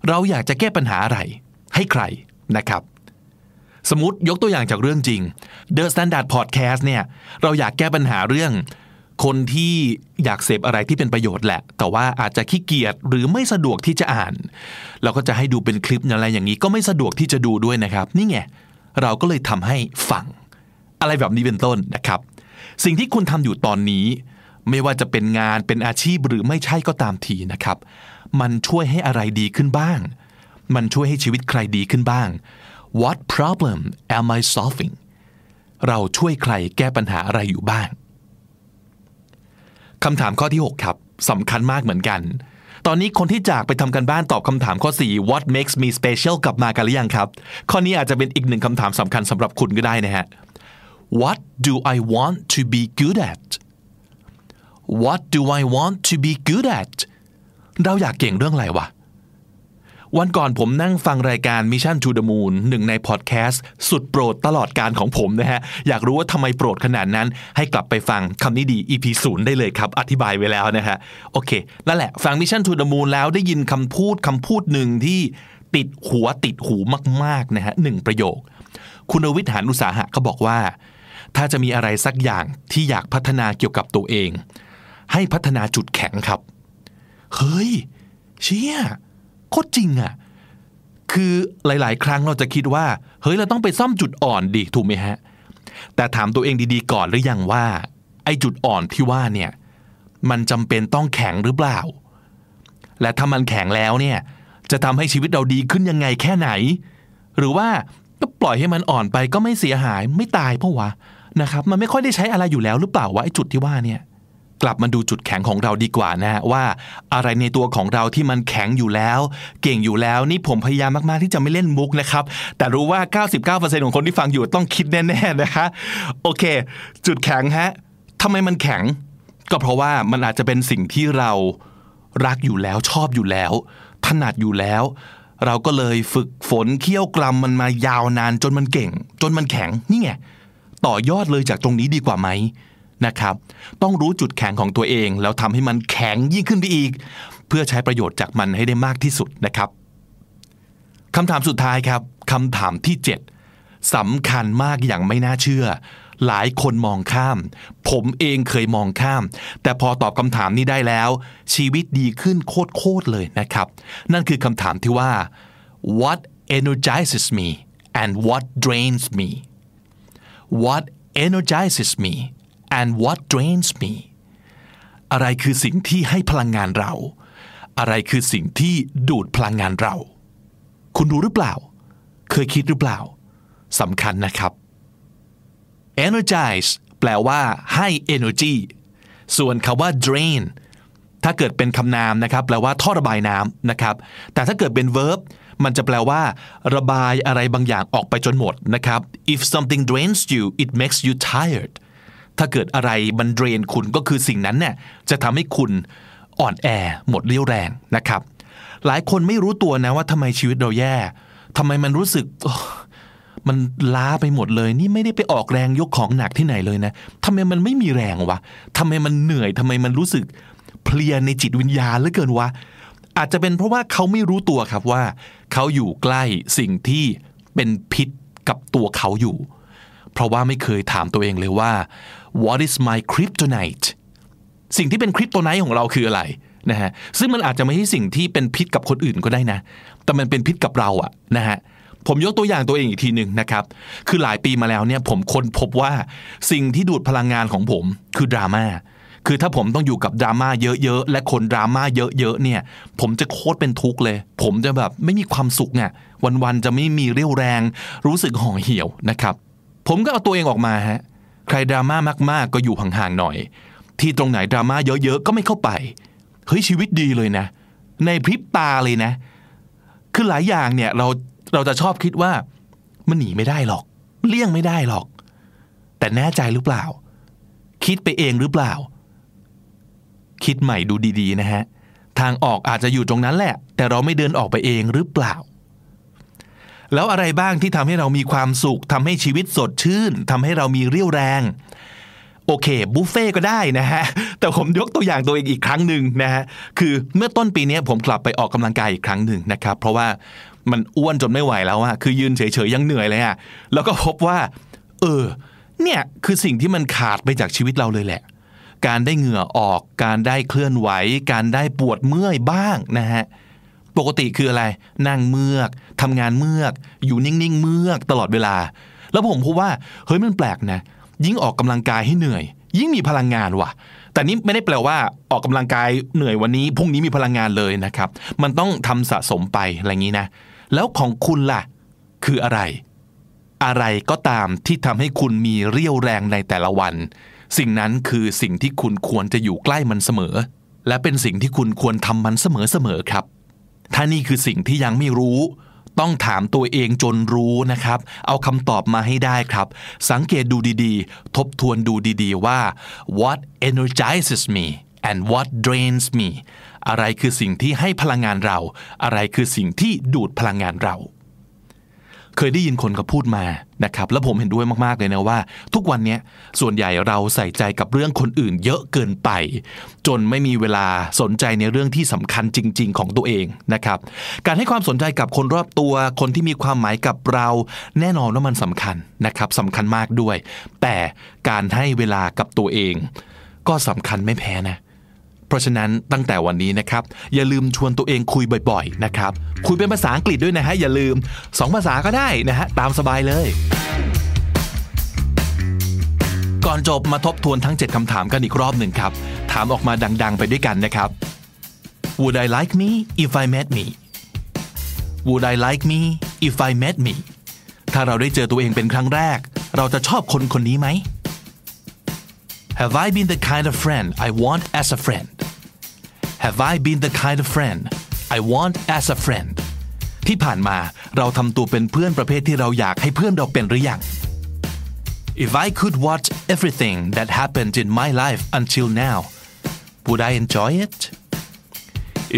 เราอยากจะแก้ปัญหาอะไรให้ใครนะครับสมมุติยกตัวอย่างจากเรื่องจริง The Standard Podcast เนี่ยเราอยากแก้ปัญหาเรื่องคนที่อยากเสพอะไรที่เป็นประโยชน์แหละแต่ว่าอาจจะขี้เกียจหรือไม่สะดวกที่จะอ่านเราก็จะให้ดูเป็นคลิปอะไรอย่างนี้ก็ไม่สะดวกที่จะดูด้วยนะครับนี่ไงเราก็เลยทำให้ฟังอะไรแบบนี้เป็นต้นนะครับสิ่งที่คุณทำอยู่ตอนนี้ไม่ว่าจะเป็นงานเป็นอาชีพหรือไม่ใช่ก็ตามทีนะครับมันช่วยให้อะไรดีขึ้นบ้างมันช่วยให้ชีวิตใครดีขึ้นบ้าง What problem am I solving เราช่วยใครแก้ปัญหาอะไรอยู่บ้างคำถามข้อที่หกครับสำคัญมากเหมือนกันตอนนี้คนที่จากไปทำกันบ้านตอบคำถามข้อสี่ What makes me special กลับมากันหรือยังครับข้อนี้อาจจะเป็นอีกหนึ่งคำถามสำคัญสำหรับคุณก็ได้นะฮะ What do I want to be good at What do I want to be good at เราอยากเก่งเรื่องอะไรวะวันก่อนผมนั่งฟังรายการ Mission to the Moon หนึ่งในพอดแคสต์สุดโปรดตลอดการของผมนะฮะอยากรู้ว่าทำไมโปรดขนาดนั้นให้กลับไปฟังคำนี้ดี อี พี ศูนย์ได้เลยครับอธิบายไว้แล้วนะฮะโอเคนั่นแหละฟัง Mission to the Moon แล้วได้ยินคำพูดคำพูดหนึ่งที่ติดหัวติดหูมากๆนะฮะหนึ่งประโยคคุณวิทย์ หาญอุตสาหะเขาบอกว่าถ้าจะมีอะไรสักอย่างที่อยากพัฒนาเกี่ยวกับตัวเองให้พัฒนาจุดแข็งครับเฮ้ยเชี่ยโคตรจริงอ่ะคือหลายๆครั้งเราจะคิดว่าเฮ้ยเราต้องไปซ่อมจุดอ่อนดิถูกไหมฮะแต่ถามตัวเองดีๆก่อนหรือยังว่าไอ้จุดอ่อนที่ว่าเนี่ยมันจำเป็นต้องแข็งหรือเปล่าและถ้ามันแข็งแล้วเนี่ยจะทำให้ชีวิตเราดีขึ้นยังไงแค่ไหนหรือว่าก็ปล่อยให้มันอ่อนไปก็ไม่เสียหายไม่ตายเพราะวะนะครับมันไม่ค่อยได้ใช้อะไรอยู่แล้วหรือเปล่าวะไอ้จุดที่ว่าเนี่ยกลับมาดูจุดแข็งของเราดีกว่านะฮะว่าอะไรในตัวของเราที่มันแข็งอยู่แล้วเก่งอยู่แล้วนี่ผมพยายามมากๆที่จะไม่เล่นมุกนะครับแต่รู้ว่า เก้าสิบเก้าเปอร์เซ็นต์ ของคนที่ฟังอยู่ต้องคิดแน่ๆนะคะโอเคจุดแข็งฮะทำไมมันแข็งก็เพราะว่ามันอาจจะเป็นสิ่งที่เรารักอยู่แล้วชอบอยู่แล้วถนัดอยู่แล้วเราก็เลยฝึกฝนเคี่ยวกรำมันมายาวนานจนมันเก่งจนมันแข็งนี่ไงต่อยอดเลยจากตรงนี้ดีกว่าไหมนะครับต้องรู้จุดแข็งของตัวเองแล้วทำให้มันแข็งยิ่งขึ้นไปอีกเพื่อใช้ประโยชน์จากมันให้ได้มากที่สุดนะครับคำถามสุดท้ายครับคำถามที่เจ็ดสำคัญมากอย่างไม่น่าเชื่อหลายคนมองข้ามผมเองเคยมองข้ามแต่พอตอบคำถามนี้ได้แล้วชีวิตดีขึ้นโคตรๆเลยนะครับนั่นคือคำถามที่ว่า What energizes me and what drains me What energizes me and what drains me อะไรคือสิ่งที่ให้พลังงานเราอะไรคือสิ่งที่ดูดพลังงานเราคุณรู้หรือเปล่าเคยคิดหรือเปล่าสำคัญนะครับ energize แปลว่าให้ energy ส่วนคำว่า drain ถ้าเกิดเป็นคำนามนะครับแปลว่าท่อระบายน้ำนะครับแต่ถ้าเกิดเป็น verb มันจะแปลว่าระบายอะไรบางอย่างออกไปจนหมดนะครับ if something drains you it makes you tired ถ้าเกิดอะไรมัน drain คุณก็คือสิ่งนั้นเนี่ยจะทำให้คุณอ่อนแอหมดเรี่ยวแรงนะครับหลายคนไม่รู้ตัวนะว่าทำไมชีวิตเราแย่ทำไมมันรู้สึกมันล้าไปหมดเลยนี่ไม่ได้ไปออกแรงยกของหนักที่ไหนเลยนะทำไมมันไม่มีแรงวะทำไมมันเหนื่อยทำไมมันรู้สึกเพลียในจิตวิญญาณเหลือเกินวะอาจจะเป็นเพราะว่าเขาไม่รู้ตัวครับว่าเขาอยู่ใกล้สิ่งที่เป็นพิษกับตัวเขาอยู่เพราะว่าไม่เคยถามตัวเองเลยว่า what is my kryptonite สิ่งที่เป็น kryptonite ของเราคืออะไรนะฮะซึ่งมันอาจจะไม่ใช่สิ่งที่เป็นพิษกับคนอื่นก็ได้นะแต่มันเป็นพิษกับเราอะนะฮะผมยกตัวอย่างตัวเองอีกทีหนึ่งนะครับคือหลายปีมาแล้วเนี่ยผมค้นพบว่าสิ่งที่ดูดพลังงานของผมคือดราม่าคือถ้าผมต้องอยู่กับดราม่าเยอะๆและคนดราม่าเยอะๆเนี่ยผมจะโคตรเป็นทุกข์เลยผมจะแบบไม่มีความสุขเนี่ยวันๆจะไม่มีเรี่ยวแรงรู้สึกห่อเหี่ยวนะครับผมก็เอาตัวเองออกมาฮะใครดราม่ามากๆก็อยู่ห่างๆหน่อยที่ตรงไหนดราม่าเยอะๆก็ไม่เข้าไปเฮ้ยชีวิตดีเลยนะในพริบตาเลยนะคือหลายอย่างเนี่ยเราเราจะชอบคิดว่ามันหนีไม่ได้หรอกเลี่ยงไม่ได้หรอกแต่แน่ใจหรือเปล่าคิดไปเองหรือเปล่าคิดใหม่ดูดีๆนะฮะทางออกอาจจะอยู่ตรงนั้นแหละแต่เราไม่เดินออกไปเองหรือเปล่าแล้วอะไรบ้างที่ทำให้เรามีความสุขทำให้ชีวิตสดชื่นทำให้เรามีเรี่ยวแรงโอเคบุฟเฟ่ก็ได้นะฮะแต่ผมยกตัวอย่างตัวเองอีกครั้งหนึ่งนะฮะคือเมื่อต้นปีนี้ผมกลับไปออกกำลังกายอีกครั้งหนึ่งนะครับเพราะว่ามันอ้วนจนไม่ไหวแล้วอะคือยืนเฉยๆยังเหนื่อยเลยอะแล้วก็พบว่าเออเนี่ยคือสิ่งที่มันขาดไปจากชีวิตเราเลยแหละการได้เหงื่อออกการได้เคลื่อนไหวการได้ปวดเมื่อยบ้างนะฮะปกติคืออะไรนั่งเมือกทำงานเมือกอยู่นิ่งๆเมือกตลอดเวลาแล้วผมพบว่าเฮ้ยมันแปลกนะยิ่งออกกำลังกายให้เหนื่อยยิ่งมีพลังงานว่ะแต่นี่ไม่ได้แปลว่าออกกำลังกายเหนื่อยวันนี้พรุ่งนี้มีพลังงานเลยนะครับมันต้องทำสะสมไปอะไรงี้นะแล้วของคุณล่ะคืออะไรอะไรก็ตามที่ทำให้คุณมีเรี่ยวแรงในแต่ละวันสิ่งนั้นคือสิ่งที่คุณควรจะอยู่ใกล้มันเสมอและเป็นสิ่งที่คุณควรทำมันเสมอๆครับถ้านี่คือสิ่งที่ยังไม่รู้ต้องถามตัวเองจนรู้นะครับเอาคำตอบมาให้ได้ครับสังเกตดูดีๆทบทวนดูดีๆว่า what energizes me and what drains me อะไรคือสิ่งที่ให้พลังงานเราอะไรคือสิ่งที่ดูดพลังงานเราเคยได้ยินคนเขาพูดมานะครับแล้วผมเห็นด้วยมากๆเลยนะว่าทุกวันนี้ส่วนใหญ่เราใส่ใจกับเรื่องคนอื่นเยอะเกินไปจนไม่มีเวลาสนใจในเรื่องที่สำคัญจริงๆของตัวเองนะครับการให้ความสนใจกับคนรอบตัวคนที่มีความหมายกับเราแน่นอนว่ามันสำคัญนะครับสำคัญมากด้วยแต่การให้เวลากับตัวเองก็สำคัญไม่แพ้นะเพราะฉะนั้นตั้งแต่วันนี้นะครับอย่าลืมชวนตัวเองคุยบ่อยๆนะครับคุยเป็นภาษาอังกฤษด้วยนะฮะอย่าลืมสองภาษาก็ได้นะฮะตามสบายเลยก่อนจบมาทบทวนทั้งเจ็ดคำถามกันอีกรอบหนึ่งครับถามออกมาดังๆไปด้วยกันนะครับ Would I like me if I met me Would I like me if I met me ถ้าเราได้เจอตัวเองเป็นครั้งแรกเราจะชอบคนคนนี้ไหมHave I been the kind of friend I want as a friend? Have I been the kind of friend I want as a friend? ที่ผ่านมาเราทำตัวเป็นเพื่อนประเภทที่เราอยากให้เพื่อนเราเป็นหรือยัง If I could watch everything that happened in my life until now, would I enjoy it?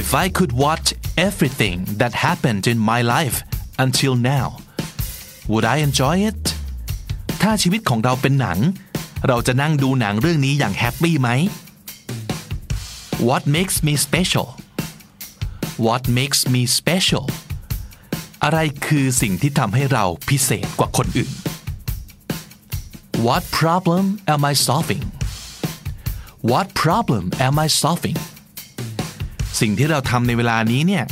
If I could watch everything that happened in my life until now, would I enjoy it? ถ้าชีวิตของเราเป็นหนังเราจะนั่งดูหนังเรื่องนี้อย่างแฮปปี้ไหม What makes me special What makes me special อะไรคือสิ่งที่ทำให้เราพิเศษกว่าคนอื่น What problem am I solving What problem am I solving สิ่งที่เราทำในเวลานี้เนี่ย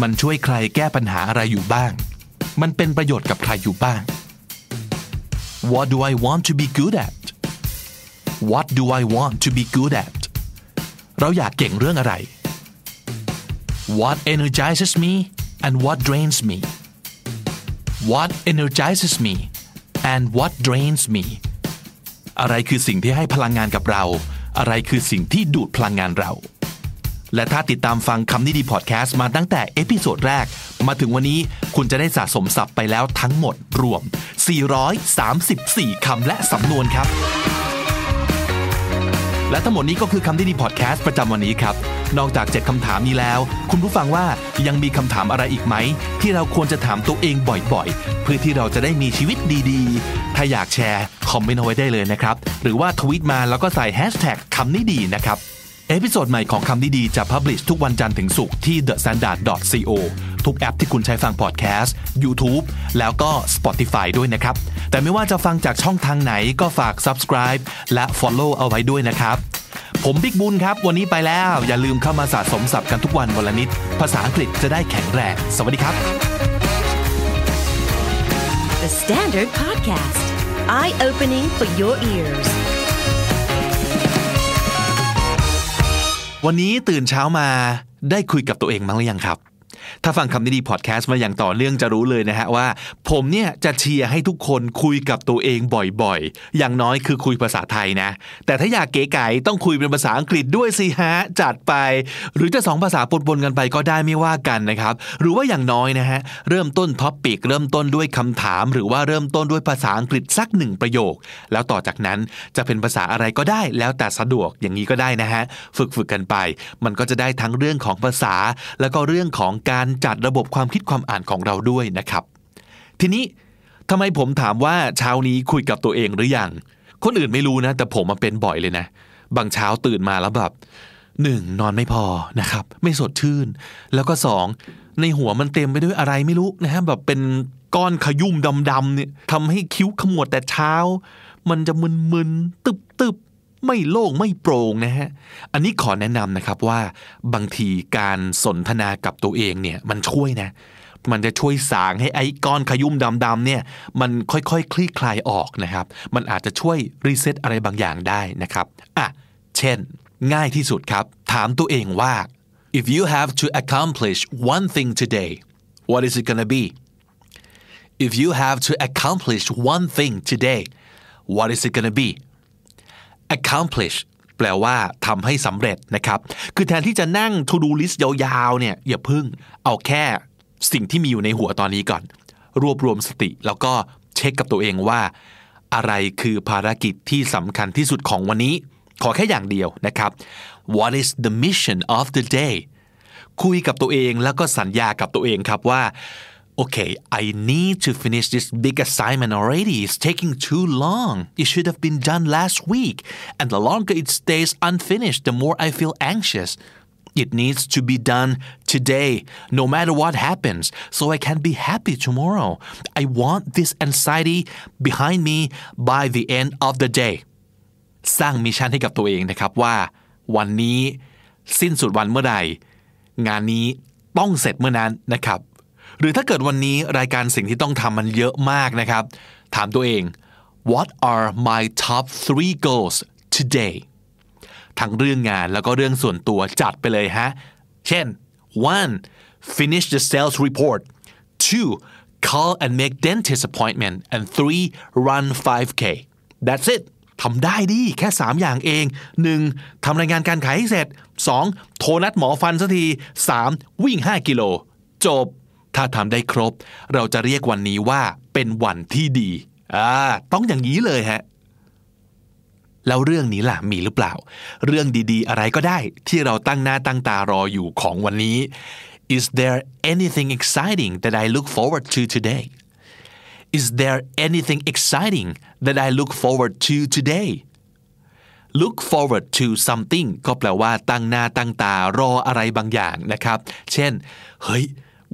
มันช่วยใครแก้ปัญหาอะไรอยู่บ้างมันเป็นประโยชน์กับใครอยู่บ้าง What do I want to be good at What do I want to be good at? เราอยากเก่งเรื่องอะไร What energizes me and what drains me? What energizes me and what drains me? อะไรคือสิ่งที่ให้พลังงานกับเราอะไรคือสิ่งที่ดูดพลังงานเรา และถ้าติดตามฟังคำนี้ดีพอดแคสต์มาตั้งแต่เอพิโซดแรกมาถึงวันนี้คุณจะได้สะสมศัพท์ไปแล้วทั้งหมดรวมสี่ร้อยสามสิบสี่คำและสำนวนครับและทั้งหมดนี้ก็คือคำนี้ดีพอดแคสต์ประจำวันนี้ครับนอกจากเจ็ดคำถามนี้แล้วคุณผู้ฟังว่ายังมีคำถามอะไรอีกไหมที่เราควรจะถามตัวเองบ่อยๆเพื่อที่เราจะได้มีชีวิตดีๆถ้าอยากแชร์คอมเมนต์เอาไว้ได้เลยนะครับหรือว่าทวีตมาแล้วก็ใส่แฮชแท็กคำนี้ดีนะครับเอพิโซดใหม่ของคำนี้ดีจะพับลิชทุกวันจันทร์ถึงศุกร์ที่ เดอะสแตนดาร์ด ดอท ซี โอ ทุกแอปที่คุณใช้ฟังพอดแคสต์ YouTube แล้วก็ Spotify ด้วยนะครับแต่ไม่ว่าจะฟังจากช่องทางไหนก็ฝาก Subscribe และ Follow เอาไว้ด้วยนะครับผมบิ๊กบุญครับวันนี้ไปแล้วอย่าลืมเข้ามาสะสมศัพท์กันทุกวันวันละนิดภาษาอังกฤษจะได้แข็งแรงสวัสดีครับ The Standard Podcast Eye Opening for Your Earsวันนี้ตื่นเช้ามาได้คุยกับตัวเองมั้งหรือยังครับถ้าฟังคำนี้ดีพอดแคสต์มาอย่างต่อเนื่องจะรู้เลยนะฮะว่าผมเนี่ยจะเชียร์ให้ทุกคนคุยกับตัวเองบ่อยๆอย่างน้อยคือคุยภาษาไทยนะแต่ถ้าอยากเก๋ไก๋ต้องคุยเป็นภาษาอังกฤษด้วยสิฮะจัดไปหรือจะสองภาษาปนๆกันไปก็ได้ไม่ว่ากันนะครับหรือว่าอย่างน้อยนะฮะเริ่มต้นท็อปปิกเริ่มต้นด้วยคำถามหรือว่าเริ่มต้นด้วยภาษาอังกฤษสักหนึ่งประโยคแล้วต่อจากนั้นจะเป็นภาษาอะไรก็ได้แล้วแต่สะดวกอย่างนี้ก็ได้นะฮะฝึกๆกันไปมันก็จะได้ทั้งเรื่องของภาษาแล้วก็เรื่องของการจัดระบบความคิดความอ่านของเราด้วยนะครับทีนี้ทำไมผมถามว่าเช้านี้คุยกับตัวเองหรือยังคนอื่นไม่รู้นะแต่ผมมันเป็นบ่อยเลยนะบางเช้าตื่นมาแล้วแบบหนึ่งนอนไม่พอนะครับไม่สดชื่นแล้วก็สองในหัวมันเต็มไปด้วยอะไรไม่รู้นะฮะแบบเป็นก้อนขยุ่มดำๆเนี่ยทำให้คิ้วขมวดแต่เช้ามันจะมึนๆตึบๆไม่โล่งไม่โปร่งนะฮะอันนี้ขอแนะนำนะครับว่าบางทีการสนทนากับตัวเองเนี่ยมันช่วยนะมันจะช่วยสางให้ไอ้ก้อนขยุ่มดำๆเนี่ยมันค่อยๆ ค, คลี่คลายออกนะครับมันอาจจะช่วยรีเซ็ตอะไรบางอย่างได้นะครับอ่ะเช่นง่ายที่สุดครับถามตัวเองว่า if you have to accomplish one thing today what is it gonna be if you have to accomplish one thing today what is it gonna be accomplish แปลว่าทำให้สำเร็จนะครับคือแทนที่จะนั่ง to do list ยาวๆเนี่ยอย่าพึ่งเอาแค่สิ่งที่มีอยู่ในหัวตอนนี้ก่อนรวบรวมสติแล้วก็เช็คกับตัวเองว่าอะไรคือภารกิจที่สำคัญที่สุดของวันนี้ขอแค่อย่างเดียวนะครับ what is the mission of the day คุยกับตัวเองแล้วก็สัญญากับตัวเองครับว่า okay I need to finish this big assignment already it's taking too long it should have been done last week and the longer it stays unfinished the more I feel anxious it needs to be done today no matter what happens so I can be happy tomorrow I want this anxiety behind me by the end of the day สร้างมิชชั่นให้กับตัวเองนะครับว่าวันนี้สิ้นสุดวันเมื่อใดงานนี้ต้องเสร็จเมื่อนั้นนะครับหรือถ้าเกิดวันนี้รายการสิ่งที่ต้องทำมันเยอะมากนะครับถามตัวเอง what are my top three goals today ทั้งเรื่องงานแล้วก็เรื่องส่วนตัวจัดไปเลยฮะเช่น one finish the sales report two call and make dentist appointment and three run five k that's it ทำได้ดิแค่สามอย่างเองหนึ่งทำรายงานการขายให้เสร็จสองโทรนัดหมอฟันสักทีสามวิ่งห้ากิโลจบถ้าทำได้ครบเราจะเรียกวันนี้ว่าเป็นวันที่ดีอ่าต้องอย่างนี้เลยฮะแล้วเรื่องนี้ล่ะมีหรือเปล่าเรื่องดีๆอะไรก็ได้ที่เราตั้งหน้าตั้งตารออยู่ของวันนี้ Is there anything exciting that I look forward to today? Is there anything exciting that I look forward to today? Look forward to something ก็แปลว่าตั้งหน้าตั้งตารออะไรบางอย่างนะครับเช่นเฮ้ย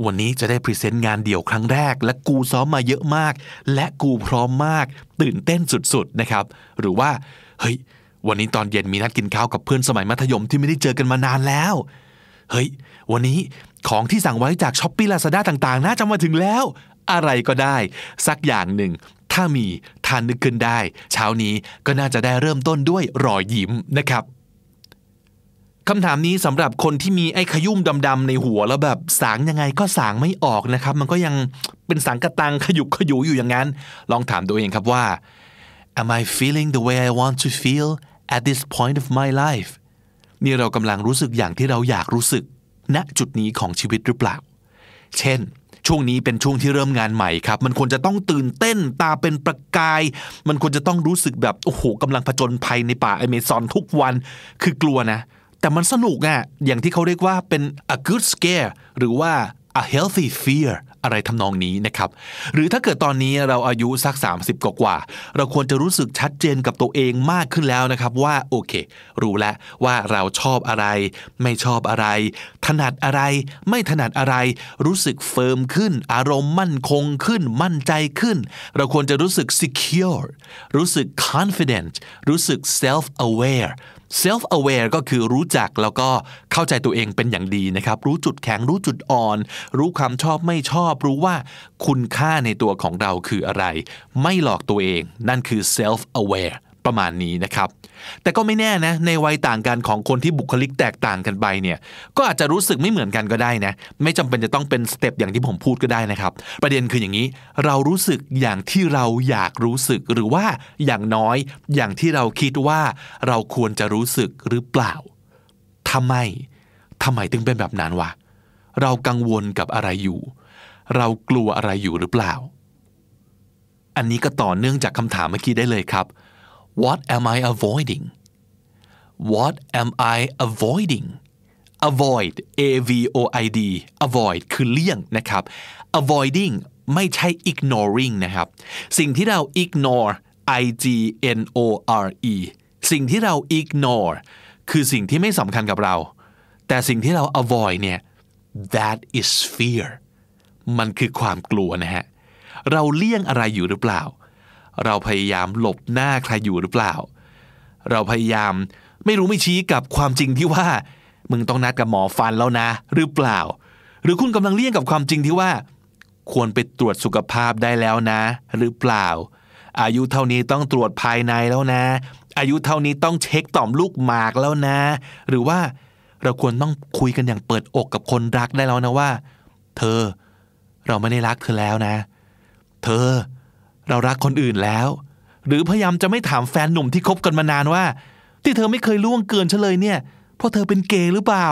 วันนี้จะได้พรีเซนต์งานเดี่ยวครั้งแรกและกูซ้อมมาเยอะมากและกูพร้อมมากตื่นเต้นสุดๆนะครับหรือว่าเฮ้ยวันนี้ตอนเย็นมีนัดกินข้าวกับเพื่อนสมัยมัธยมที่ไม่ได้เจอกันมานานแล้วเฮ้ยวันนี้ของที่สั่งไว้จาก Shopee Lazada ต่างๆน่าจะมาถึงแล้วอะไรก็ได้สักอย่างหนึ่งถ้ามีทานนึกขึ้นได้เช้านี้ก็น่าจะได้เริ่มต้นด้วยรอยยิ้มนะครับคำถามนี้สำหรับคนที่มีไอ้ขยุ่มดำๆในหัวแล้วแบบสางยังไงก็สางไม่ออกนะครับมันก็ยังเป็นสังกะตังขยุกขยุอยู่อย่างนั้นลองถามตัวเองครับว่า Am I feeling the way I want to feel at this point of my life นี่เรากำลังรู้สึกอย่างที่เราอยากรู้สึกณจุดนี้ของชีวิตหรือเปล่าเช่นช่วงนี้เป็นช่วงที่เริ่มงานใหม่ครับมันควรจะต้องตื่นเต้นตาเป็นประกายมันควรจะต้องรู้สึกแบบโอ้โหกำลังผจญภัยในป่าอเมซอนทุกวันคือกลัวนะแต่มันสนุกอ่ะอย่างที่เขาเรียกว่าเป็น a good scare หรือว่า a healthy fear อะไรทำนองนี้นะครับหรือถ้าเกิดตอนนี้เราอายุสักสามสิบกว่าๆเราควรจะรู้สึกชัดเจนกับตัวเองมากขึ้นแล้วนะครับว่าโอเครู้แล้วว่าเราชอบอะไรไม่ชอบอะไรถนัดอะไรไม่ถนัดอะไรรู้สึกเฟิร์มขึ้นอารมณ์มั่นคงขึ้นมั่นใจขึ้นเราควรจะรู้สึก secure รู้สึก confident รู้สึก self aware self aware ก็คือรู้จักแล้วก็เข้าใจตัวเองเป็นอย่างดีนะครับรู้จุดแข็งรู้จุดอ่อนรู้ความชอบไม่ชอบรู้ว่าคุณค่าในตัวของเราคืออะไรไม่หลอกตัวเองนั่นคือ self aware ประมาณนี้นะครับแต่ก็ไม่แน่นะในวัยต่างกันของคนที่บุคลิกแตกต่างกันไปเนี่ยก็อาจจะรู้สึกไม่เหมือนกันก็ได้นะไม่จำเป็นจะต้องเป็นสเต็ปอย่างที่ผมพูดก็ได้นะครับประเด็นคืออย่างนี้เรารู้สึกอย่างที่เราอยากรู้สึกหรือว่าอย่างน้อยอย่างที่เราคิดว่าเราควรจะรู้สึกหรือเปล่าทำไมทำไมถึงเป็นแบบนั้นวะเรากังวลกับอะไรอยู่เรากลัวอะไรอยู่หรือเปล่าอันนี้ก็ต่อเนื่องจากคำถามเมื่อกี้ได้เลยครับWhat am I avoiding? What am I avoiding? Avoid, A-V-O-I-D, avoid คือเลี่ยงนะครับ avoiding ไม่ใช่ ignoring นะครับสิ่งที่เรา ignore, I-G-N-O-R-E สิ่งที่เรา ignore คือสิ่งที่ไม่สำคัญกับเราแต่สิ่งที่เรา avoid เนี่ย that is fear มันคือความกลัวนะฮะเราเลี่ยงอะไรอยู่หรือเปล่าเราพยายามหลบหน้าใครอยู่หรือเปล่าเราพยายามไม่รู้ไม่ชี้กับความจริงที่ว่ามึงต้องนัดกับหมอฟันแล้วนะหรือเปล่าหรือคุณกำลังเลี่ยงกับความจริงที่ว่าควรไปตรวจสุขภาพได้แล้วนะหรือเปล่าอายุเท่านี้ต้องตรวจภายในแล้วนะอายุเท่านี้ต้องเช็คต่อมลูกหมากแล้วนะหรือว่าเราควรต้องคุยกันอย่างเปิดอกกับคนรักได้แล้วนะว่าเธอเราไม่ได้รักเธอแล้วนะเธอเรารักคนอื่นแล้วหรือพยายามจะไม่ถามแฟนหนุ่มที่คบกันมานานว่าที่เธอไม่เคยล่วงเกินฉันเลยเนี่ยเพราะเธอเป็นเกย์หรือเปล่า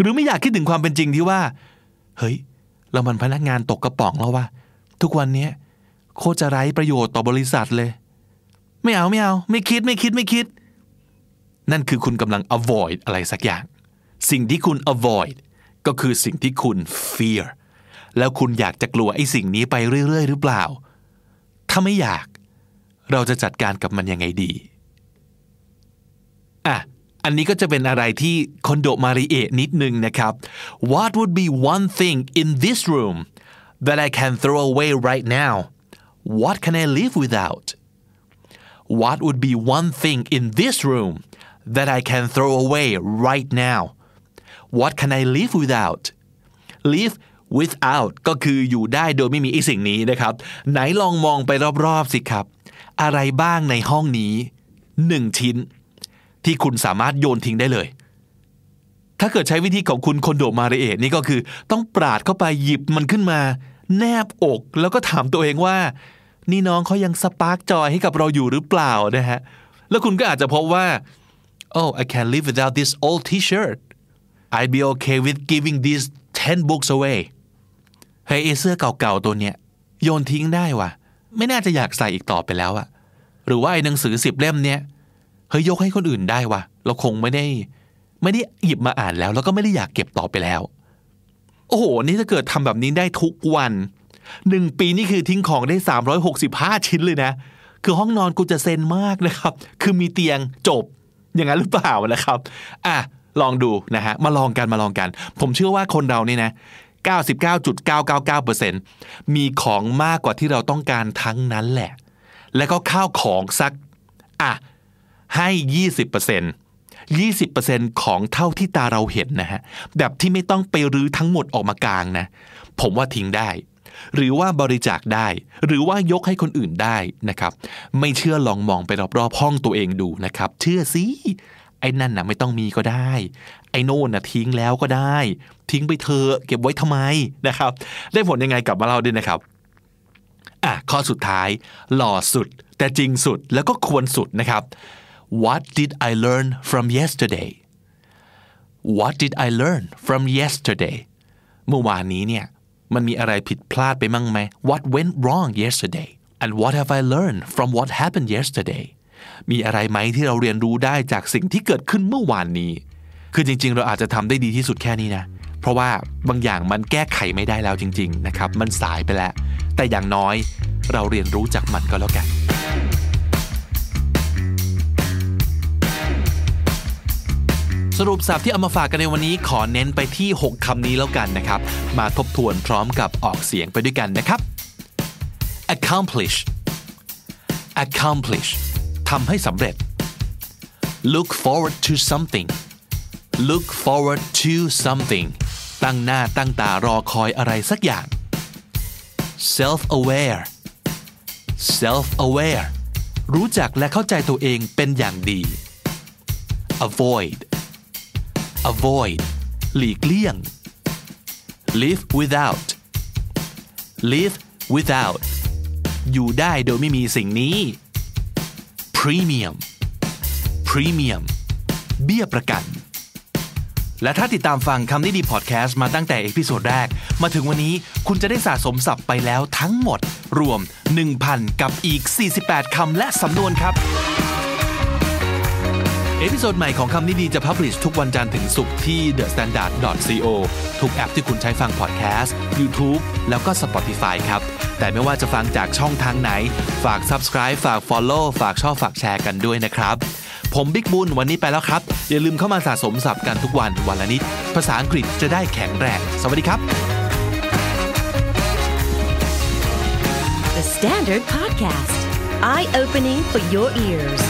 หรือไม่อยากคิดถึงความเป็นจริงที่ว่าเฮ้ยเรามันพนักงานตกกระป๋องแล้ววะทุกวันนี้โคตรจะไร้ประโยชน์ต่อบริษัทเลยไม่เอาไม่เอาไม่คิดไม่คิดไม่คิดนั่นคือคุณกำลัง avoid อะไรสักอย่างสิ่งที่คุณ avoid ก็คือสิ่งที่คุณ fear แล้วคุณอยากจะกลัวไอ้สิ่งนี้ไปเรื่อยๆหรือเปล่าถ้าไม่อยากเราจะจัดการกับมันยังไงดีอ่ะอันนี้ก็จะเป็นอะไรที่คอนโดมาริเอะนิดนึงนะครับ What would be one thing in this room that I can throw away right now? What can I live without? What would be one thing in this room that I can throw away right now? What can I live without? Live without ก็คืออยู่ได้โดยไม่มีไอ้สิ่งนี้นะครับไหนลองมองไปรอบๆสิครับอะไรบ้างในห้องนี้หนึ่งชิ้นที่คุณสามารถโยนทิ้งได้เลยถ้าเกิดใช้วิธีของคุณคอนโดมาริเอะนี่ก็คือต้องปราดเข้าไปหยิบมันขึ้นมาแนบอกแล้วก็ถามตัวเองว่านี่น้องเขายังสปาร์คจอยให้กับเราอยู่หรือเปล่านะฮะแล้วคุณก็อาจจะพบว่า Oh I can't live without this old t-shirt I'd be okay with giving these ten books awayเฮ้ยเสื้อเก่าๆตัวเนี้ยโยนทิ้งได้ว่ะไม่น่าจะอยากใส่อีกต่อไปแล้วอะหรือว่าไอ้หนังสือสิบเล่มเนี้ยเฮ้ยยกให้คนอื่นได้ว่ะเราคงไม่ได้ไม่ได้หยิบมาอ่านแล้วแล้วก็ไม่ได้อยากเก็บต่อไปแล้วโอ้โหนี่ถ้าเกิดทำแบบนี้ได้ทุกวันหนึ่งปีนี่คือทิ้งของได้สามร้อยหกสิบห้าชิ้นเลยนะคือห้องนอนกูจะเซ็นมากนะครับคือมีเตียงจบอย่างนั้นหรือเปล่านะครับอ่ะลองดูนะฮะมาลองกันมาลองกันผมเชื่อว่าคนเรานี่นะเก้าสิบเก้าจุดเก้าเก้าเก้าเปอร์เซ็นต์ มีของมากกว่าที่เราต้องการทั้งนั้นแหละแล้วก็ข้าวของสักอ่ะให้ ยี่สิบเปอร์เซ็นต์ ยี่สิบเปอร์เซ็นต์ ของเท่าที่ตาเราเห็นนะฮะแบบที่ไม่ต้องไปรื้อทั้งหมดออกมากางนะผมว่าทิ้งได้หรือว่าบริจาคได้หรือว่ายกให้คนอื่นได้นะครับไม่เชื่อลองมองไปรอบๆห้องตัวเองดูนะครับเชื่อสิไอ้นั่นน่ะไม่ต้องมีก็ได้ไอ้โน่นน่ะทิ้งแล้วก็ได้ทิ้งไปเถอะเก็บไว้ทำไมนะครับได้ผลยังไงกลับมาเล่าด้วยนะครับอ่ะข้อสุดท้ายหล่อสุดแต่จริงสุดแล้วก็ควรสุดนะครับ What did I learn from yesterday What did I learn from yesterday เมื่อวานนี้เนี่ยมันมีอะไรผิดพลาดไปมั้งไหม What went wrong yesterday and what have I learned from what happened yesterday มีอะไรไหมที่เราเรียนรู้ได้จากสิ่งที่เกิดขึ้นเมื่อวานนี้คือจริงๆเราอาจจะทำได้ดีที่สุดแค่นี้นะเพราะว่าบางอย่างมันแก้ไขไม่ได้แล้วจริงๆนะครับมันสายไปแล้วแต่อย่างน้อยเราเรียนรู้จากมันก็แล้วกันสรุปศัพท์ที่เอามาฝากกันในวันนี้ขอเน้นไปที่หกคำนี้แล้วกันนะครับมาทบทวนพร้อมกับออกเสียงไปด้วยกันนะครับ accomplish accomplish ทำให้สำเร็จ look forward to something look forward to something ตั้งหน้าตั้งตารอคอยอะไรสักอย่าง self aware self aware รู้จักและเข้าใจตัวเองเป็นอย่างดี avoid avoid หลีกเลี่ยง live without live without อยู่ได้โดยไม่มีสิ่งนี้ premium premium เบี้ยประกันและถ้าติดตามฟังคำนี้ดีพอดแคสต์มาตั้งแต่เอพิโซดแรกมาถึงวันนี้คุณจะได้สะสมศัพท์ไปแล้วทั้งหมดรวม หนึ่งพัน กับอีกสี่สิบแปดคำและสำนวนครับเอพิโซดใหม่ของคำนี้ดีจะพับลิชทุกวันจันทร์ถึงศุกร์ที่ เดอะสแตนดาร์ด ดอท ซี โอ ทุกแอปที่คุณใช้ฟังพอดแคสต์ YouTube แล้วก็ Spotify ครับแต่ไม่ว่าจะฟังจากช่องทางไหนฝาก Subscribe ฝาก Follow ฝากชอบฝากแชร์กันด้วยนะครับผมบิ๊กบุญวันนี้ไปแล้วครับอย่าลืมเข้ามาสะสมศัพท์กันทุกวันวันละนิดภาษาอังกฤษจะได้แข็งแรงสวัสดีครับ The Standard Podcast Eye Opening for Your Ears